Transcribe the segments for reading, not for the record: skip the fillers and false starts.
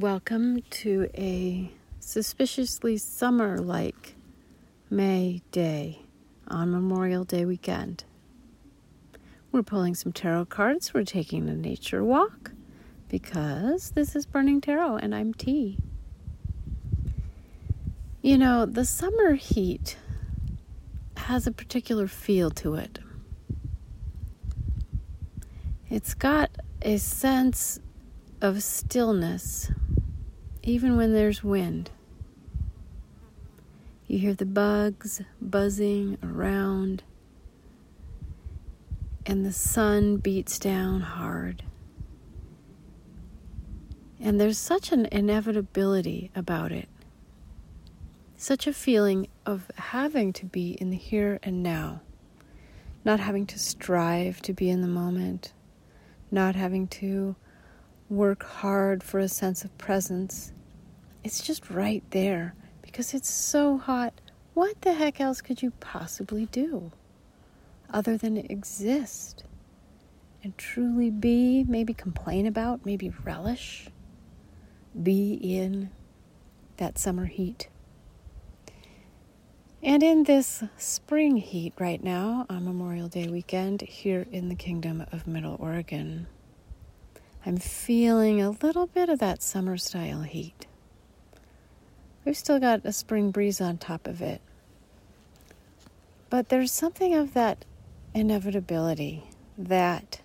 Welcome to a suspiciously summer-like May day on Memorial Day weekend. We're pulling some tarot cards. We're taking a nature walk because this is Burning Tarot and I'm T. You know, the summer heat has a particular feel to it. It's got a sense of stillness. Even when there's wind, you hear the bugs buzzing around and the sun beats down hard. And there's such an inevitability about it, such a feeling of having to be in the here and now, not having to strive to be in the moment, not having to work hard for a sense of presence. It's just right there because it's so hot. What the heck else could you possibly do other than exist and truly be, maybe complain about, maybe relish, be in that summer heat? And in this spring heat right now on Memorial Day weekend here in the Kingdom of Middle Oregon, I'm feeling a little bit of that summer-style heat. We've still got a spring breeze on top of it. But there's something of that inevitability, that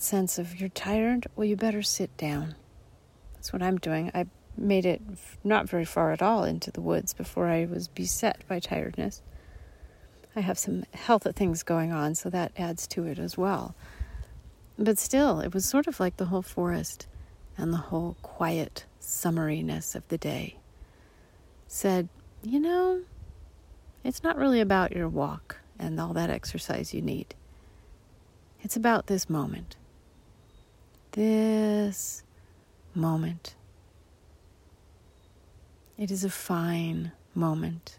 sense of you're tired, well, you better sit down. That's what I'm doing. I made it not very far at all into the woods before I was beset by tiredness. I have some health things going on, so that adds to it as well. But still, it was sort of like the whole forest and the whole quiet summeriness of the day said, you know, it's not really about your walk and all that exercise you need. It's about this moment. This moment. It is a fine moment.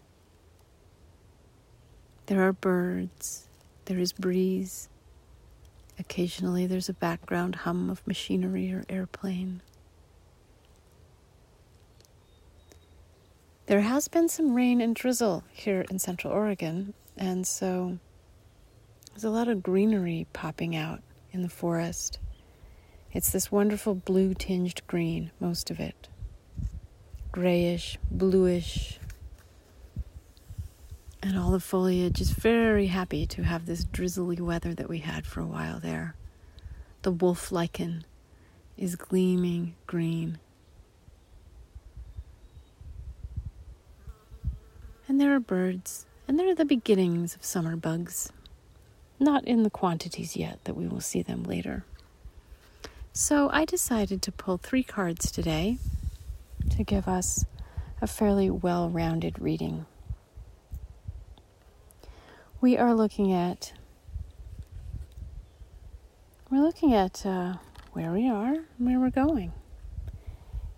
There are birds. There is breeze. Occasionally there's a background hum of machinery or airplane. There has been some rain and drizzle here in Central Oregon, and so there's a lot of greenery popping out in the forest. It's this wonderful blue-tinged green, most of it. Grayish, bluish, and all the foliage is very happy to have this drizzly weather that we had for a while there. The wolf lichen is gleaming green. And there are birds, and there are the beginnings of summer bugs. Not in the quantities yet that we will see them later. So I decided to pull three cards today to give us a fairly well-rounded reading. We're looking at where we are and where we're going.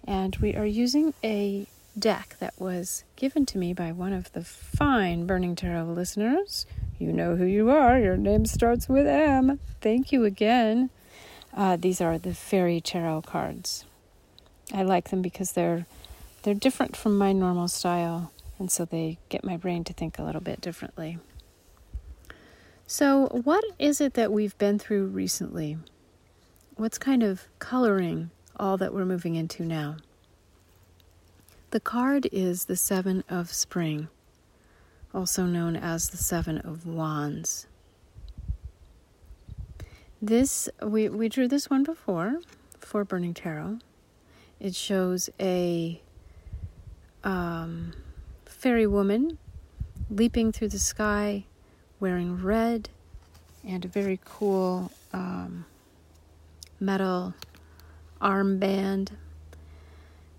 And we are using a deck that was given to me by one of the fine Burning Tarot listeners. You know who you are. Your name starts with M. Thank you again. These are the Fairy Tarot cards. I like them because they're different from my normal style. And so they get my brain to think a little bit differently. So what is it that we've been through recently? What's kind of coloring all that we're moving into now? The card is the Seven of Spring, also known as the Seven of Wands. This, we drew this one before, for Burning Tarot. It shows a fairy woman leaping through the sky, wearing red and a very cool metal armband.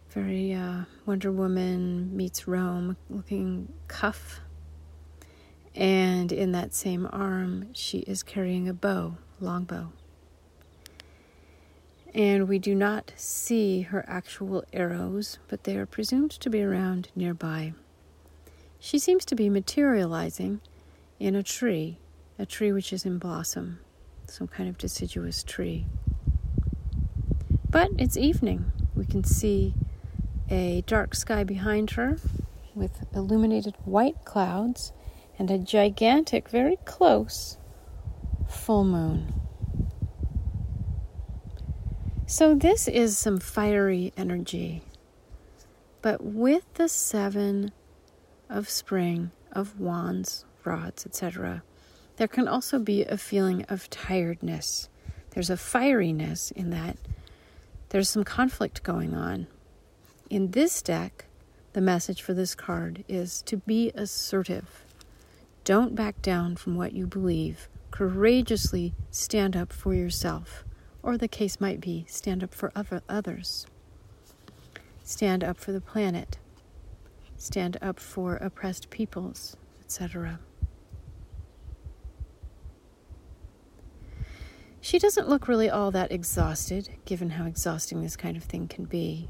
Very Wonder Woman meets Rome looking cuff. And in that same arm, she is carrying a bow, longbow. And we do not see her actual arrows, but they are presumed to be around nearby. She seems to be materializing in a tree which is in blossom, some kind of deciduous tree. But it's evening, can see a dark sky behind her with illuminated white clouds and a gigantic, very close full moon. So this is some fiery energy, but with the Seven of Spring, of Wands, rods, etc., there can also be a feeling of tiredness. There's a fieriness in that. There's some conflict going on. In this deck, the message for this card is to be assertive. Don't back down from what you believe. Courageously stand up for yourself. Or the case might be, stand up for others. Stand up for the planet. Stand up for oppressed peoples, etc. She doesn't look really all that exhausted, given how exhausting this kind of thing can be.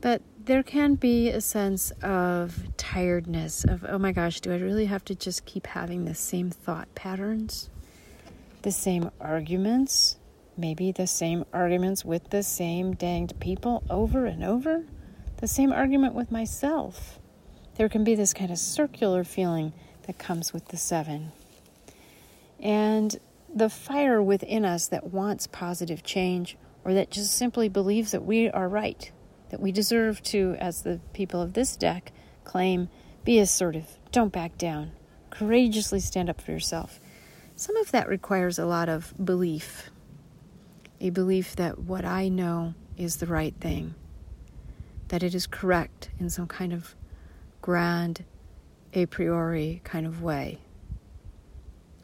But there can be a sense of tiredness, of, oh my gosh, do I really have to just keep having the same thought patterns, the same arguments, maybe the same arguments with the same danged people over and over, the same argument with myself. There can be this kind of circular feeling that comes with the seven. And the fire within us that wants positive change, or that just simply believes that we are right, that we deserve to, as the people of this deck claim, be assertive, don't back down, courageously stand up for yourself. Some of that requires a lot of belief, a belief that what I know is the right thing, that it is correct in some kind of grand a priori kind of way,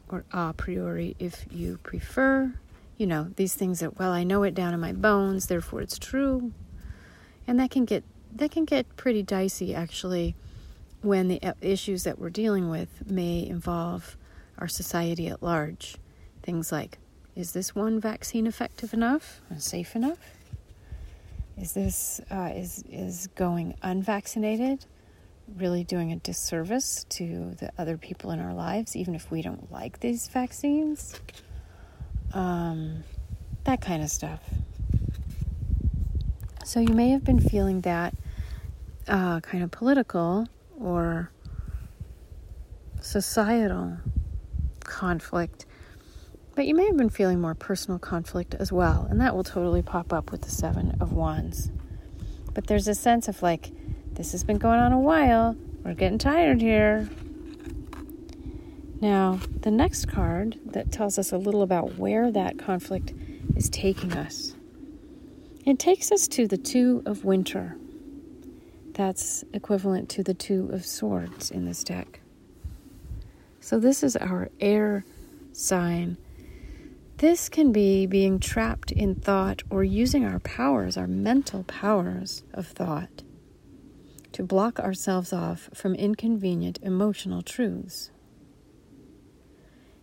or a priori if you prefer. You know, these things that, well, I know it down in my bones, therefore it's true. And that can get pretty dicey, actually, when the issues that we're dealing with may involve our society at large. Things like, is this one vaccine effective enough and safe enough? Is this is going unvaccinated really doing a disservice to the other people in our lives, even if we don't like these vaccines? That kind of stuff. So you may have been feeling that kind of political or societal conflict, but you may have been feeling more personal conflict as well, and that will totally pop up with the Seven of Wands. But there's a sense of like, this has been going on a while. We're getting tired here. Now, the next card that tells us a little about where that conflict is taking us. It takes us to the Two of Winter. That's equivalent to the Two of Swords in this deck. So this is our air sign. This can be being trapped in thought or using our powers, our mental powers of thought, to block ourselves off from inconvenient emotional truths.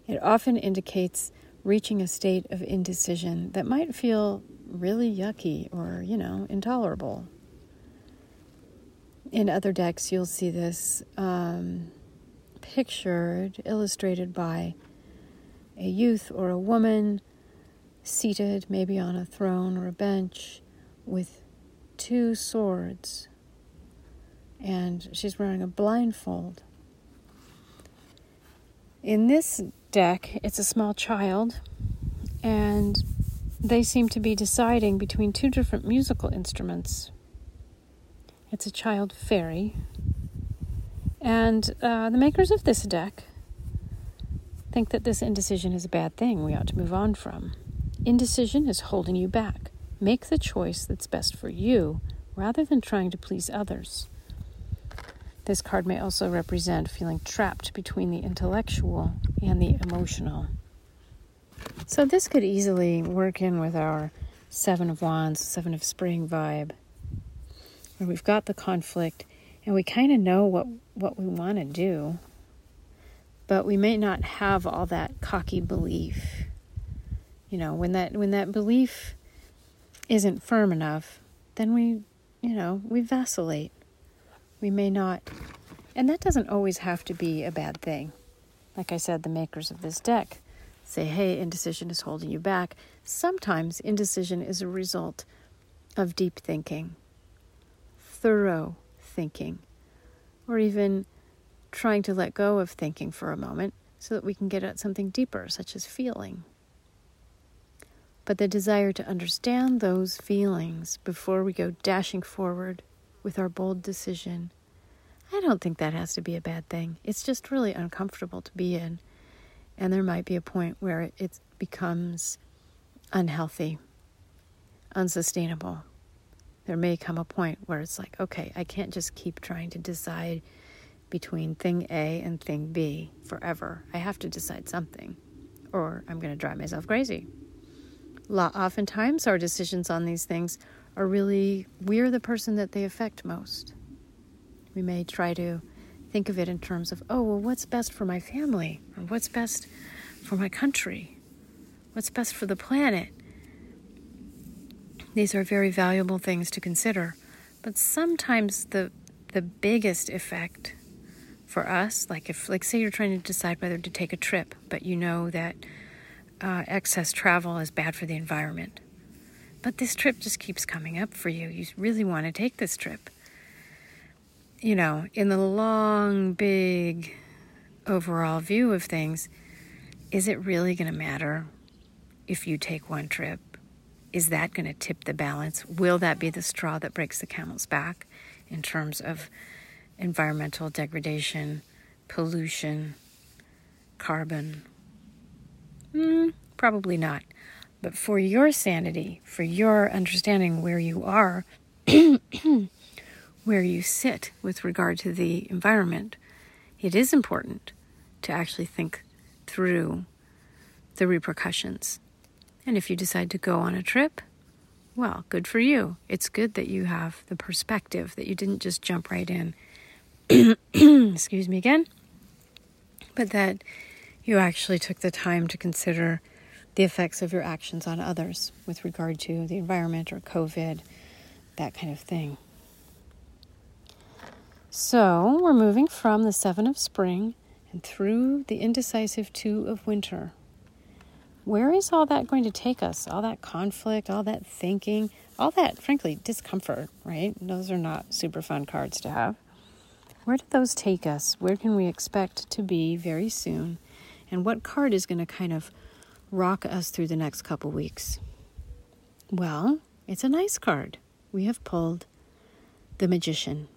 It often indicates reaching a state of indecision that might feel really yucky or, intolerable. In other decks, you'll see this pictured, illustrated by a youth or a woman seated maybe on a throne or a bench with two swords. And she's wearing a blindfold. In this deck, it's a small child, and they seem to be deciding between two different musical instruments. It's a child fairy. And the makers of this deck think that this indecision is a bad thing we ought to move on from. Indecision is holding you back. Make the choice that's best for you rather than trying to please others. This card may also represent feeling trapped between the intellectual and the emotional. So this could easily work in with our Seven of Wands, Seven of Spring vibe, where we've got the conflict and we kind of know what we want to do, but we may not have all that cocky belief. When that belief isn't firm enough, then we vacillate. We may not, and that doesn't always have to be a bad thing. Like I said, the makers of this deck say, hey, indecision is holding you back. Sometimes indecision is a result of deep thinking, thorough thinking, or even trying to let go of thinking for a moment so that we can get at something deeper, such as feeling. But the desire to understand those feelings before we go dashing forward with our bold decision, I don't think that has to be a bad thing. It's just really uncomfortable to be in, and there might be a point where it becomes unhealthy, unsustainable. There may come a point where it's like, okay, I can't just keep trying to decide between thing A and thing B forever. I have to decide something, or I'm going to drive myself crazy. Oftentimes our decisions on these things are really, we're the person that they affect most. We may try to think of it in terms of, oh, well, what's best for my family? Or what's best for my country? What's best for the planet? These are very valuable things to consider. But sometimes the biggest effect for us, like say you're trying to decide whether to take a trip, but you know that excess travel is bad for the environment. But this trip just keeps coming up for you. You really want to take this trip. You know, in the long, big, overall view of things, is it really going to matter if you take one trip? Is that going to tip the balance? Will that be the straw that breaks the camel's back in terms of environmental degradation, pollution, carbon? Probably not. But for your sanity, for your understanding where you are, where you sit with regard to the environment, it is important to actually think through the repercussions. And if you decide to go on a trip, well, good for you. It's good that you have the perspective, that you didn't just jump right in, excuse me again, but that you actually took the time to consider the effects of your actions on others with regard to the environment or COVID, that kind of thing. So we're moving from the Seven of Spring and through the indecisive Two of Winter. Where is all that going to take us? All that conflict, all that thinking, all that, frankly, discomfort, right? Those are not super fun cards to have. Where do those take us? Where can we expect to be very soon? And what card is going to kind of rock us through the next couple weeks? Well, it's a nice card. We have pulled the Magician.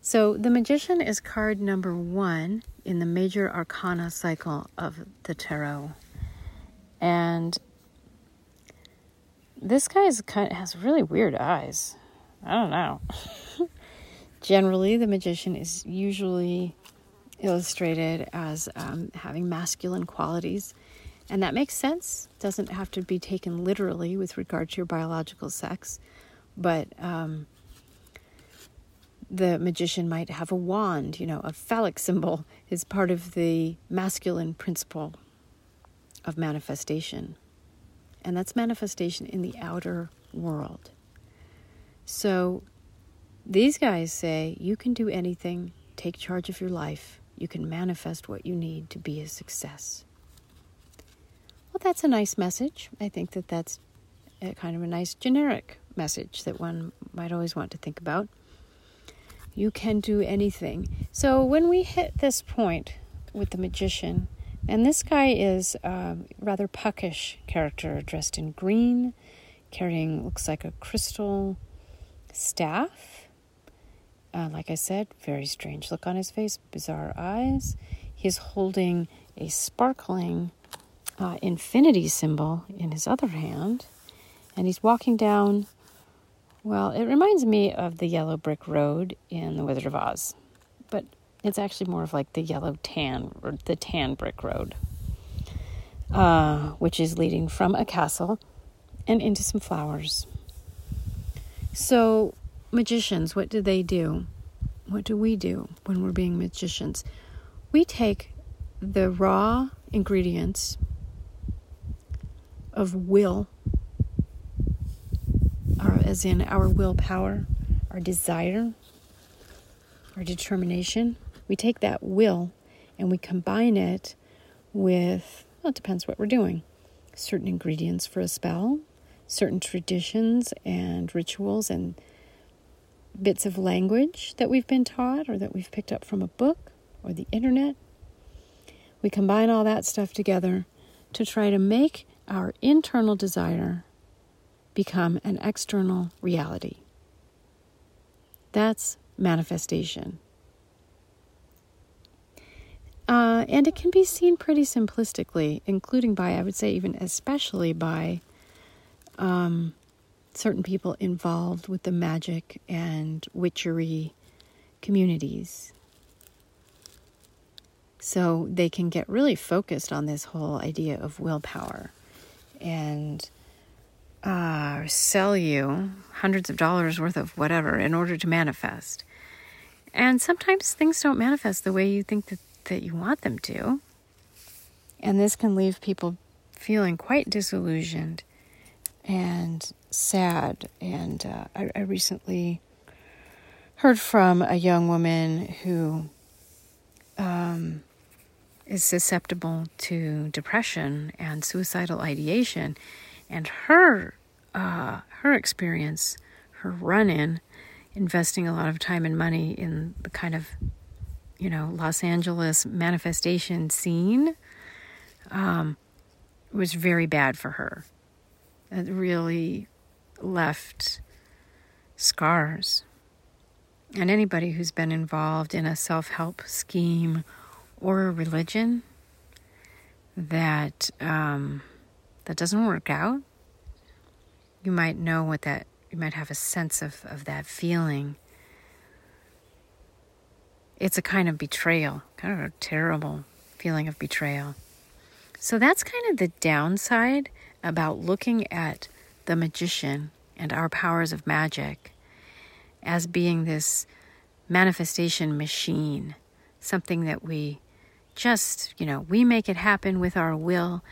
So the Magician is card number 1 in the major arcana cycle of the tarot. And this guy has really weird eyes. I don't know. Generally, the Magician is usually illustrated as having masculine qualities. And that makes sense. Doesn't have to be taken literally with regard to your biological sex. But the Magician might have a wand, you know, a phallic symbol is part of the masculine principle of manifestation. And that's manifestation in the outer world. So these guys say you can do anything, take charge of your life, you can manifest what you need to be a success. Well, that's a nice message. I think that that's a kind of a nice generic message that one might always want to think about. You can do anything. So when we hit this point with the Magician, and this guy is a rather puckish character dressed in green, carrying, looks like a crystal staff. Like I said, very strange look on his face, bizarre eyes. He's holding a sparkling infinity symbol in his other hand. And he's walking down. Well, it reminds me of the yellow brick road in The Wizard of Oz, but it's actually more of like the tan brick road, which is leading from a castle and into some flowers. So magicians, what do they do? What do we do when we're being magicians? We take the raw ingredients of will, as in our willpower, our desire, our determination. We take that will and we combine it with, well, it depends what we're doing. Certain ingredients for a spell, certain traditions and rituals and bits of language that we've been taught or that we've picked up from a book or the internet. We combine all that stuff together to try to make our internal desire become an external reality. That's manifestation. And it can be seen pretty simplistically, including by, I would say even especially by certain people involved with the magic and witchery communities. So they can get really focused on this whole idea of willpower and sell you hundreds of dollars worth of whatever in order to manifest. And sometimes things don't manifest the way you think that you want them to. And this can leave people feeling quite disillusioned and sad. And I recently heard from a young woman who is susceptible to depression and suicidal ideation. And her experience, her run-in, investing a lot of time and money in the kind of, Los Angeles manifestation scene, was very bad for her. It really left scars. And anybody who's been involved in a self-help scheme or a religion that doesn't work out, you might know what that, you might have a sense of that feeling. It's a kind of betrayal, kind of a terrible feeling of betrayal. So that's kind of the downside about looking at the magician and our powers of magic as being this manifestation machine, something that we just, we make it happen with our will.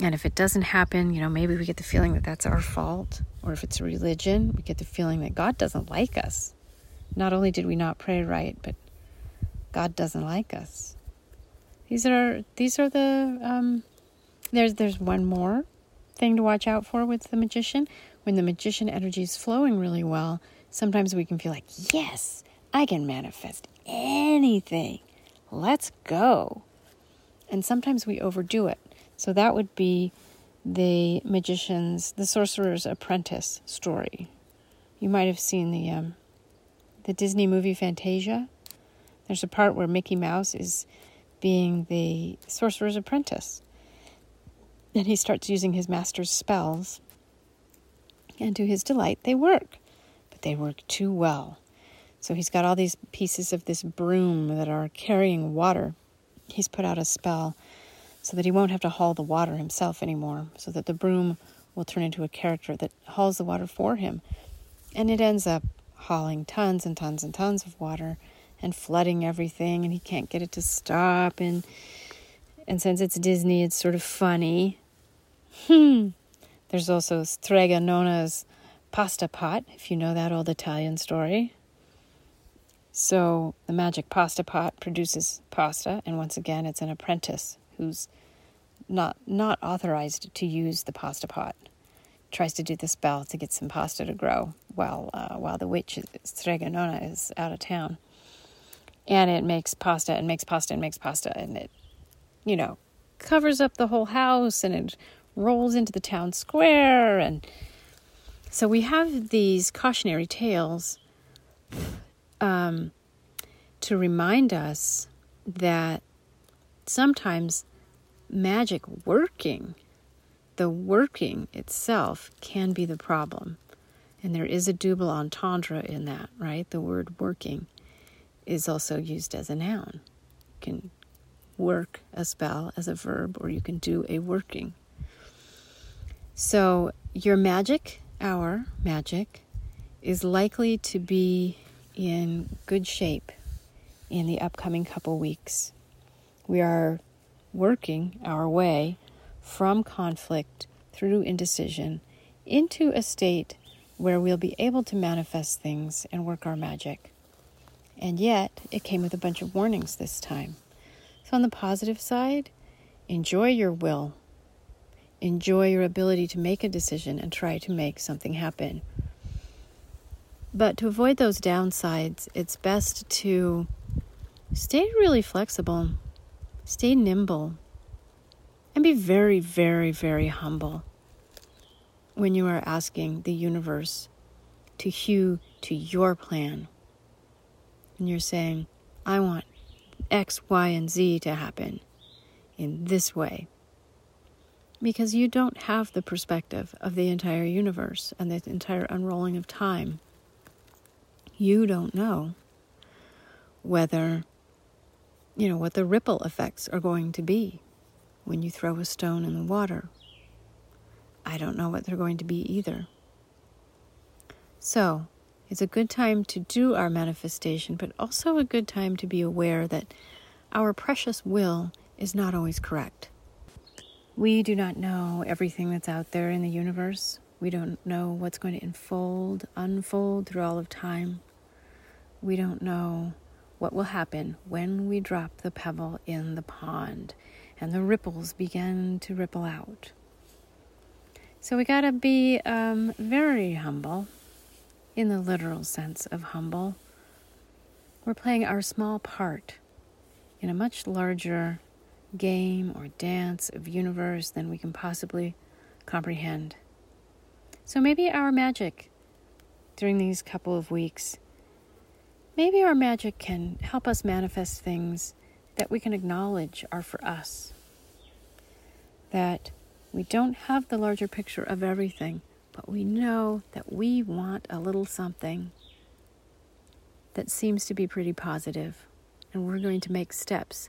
And if it doesn't happen, maybe we get the feeling that that's our fault. Or if it's religion, we get the feeling that God doesn't like us. Not only did we not pray right, but God doesn't like us. These are the, there's one more thing to watch out for with the magician. When the magician energy is flowing really well, sometimes we can feel like, yes, I can manifest anything. Let's go. And sometimes we overdo it. So that would be the Sorcerer's Apprentice story. You might have seen the Disney movie Fantasia. There's a part where Mickey Mouse is being the Sorcerer's Apprentice. And he starts using his master's spells. And to his delight, they work. But they work too well. So he's got all these pieces of this broom that are carrying water. He's put out a spell so that he won't have to haul the water himself anymore, so that the broom will turn into a character that hauls the water for him. And it ends up hauling tons and tons and tons of water and flooding everything, and he can't get it to stop. And since it's Disney, it's sort of funny. There's also Strega Nonna's pasta pot, if you know that old Italian story. So the magic pasta pot produces pasta, and once again, it's an apprentice who's not authorized to use the pasta pot, tries to do the spell to get some pasta to grow while the witch, Strega Nonna, is out of town. And it makes pasta and makes pasta and makes pasta, and it, covers up the whole house, and it rolls into the town square. And so we have these cautionary tales to remind us that sometimes magic working, the working itself, can be the problem. And there is a double entendre in that, right? The word working is also used as a noun. You can work a spell as a verb, or you can do a working. So our magic, is likely to be in good shape in the upcoming couple weeks. We are working our way from conflict through indecision into a state where we'll be able to manifest things and work our magic. And yet, it came with a bunch of warnings this time. So on the positive side, enjoy your will. Enjoy your ability to make a decision and try to make something happen. But to avoid those downsides, it's best to stay really flexible, stay nimble, and be very, very, very humble when you are asking the universe to hew to your plan. And you're saying, I want X, Y, and Z to happen in this way. Because you don't have the perspective of the entire universe and the entire unrolling of time. You don't know whether, you know, what the ripple effects are going to be when you throw a stone in the water. I don't know what they're going to be either. So, it's a good time to do our manifestation, but also a good time to be aware that our precious will is not always correct. We do not know everything that's out there in the universe. We don't know what's going to unfold through all of time. We don't know what will happen when we drop the pebble in the pond and the ripples begin to ripple out. So we got to be very humble, in the literal sense of humble. We're playing our small part in a much larger game or dance of universe than we can possibly comprehend. So maybe our magic during these couple of weeks, maybe our magic can help us manifest things that we can acknowledge are for us. That we don't have the larger picture of everything, but we know that we want a little something that seems to be pretty positive, and we're going to make steps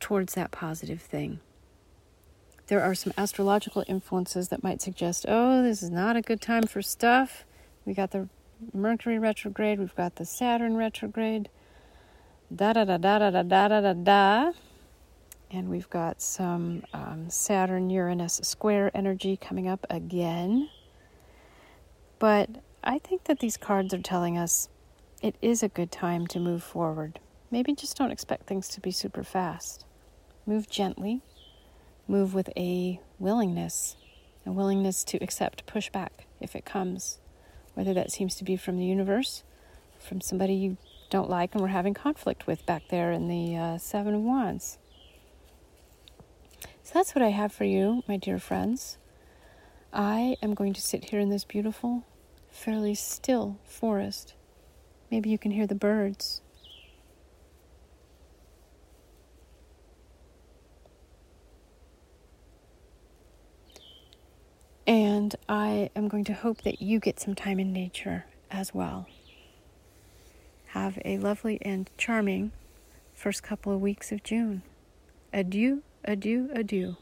towards that positive thing. There are some astrological influences that might suggest, oh, this is not a good time for stuff. We got the Mercury retrograde, we've got the Saturn retrograde, and we've got some Saturn Uranus square energy coming up again. But I think that these cards are telling us it is a good time to move forward. Maybe just don't expect things to be super fast. Move gently. Move with a willingness to accept pushback if it comes, whether that seems to be from the universe, from somebody you don't like and we're having conflict with back there in the Seven of Wands. So that's what I have for you, my dear friends. I am going to sit here in this beautiful, fairly still forest. Maybe you can hear the birds. And I am going to hope that you get some time in nature as well. Have a lovely and charming first couple of weeks of June. Adieu, adieu, adieu.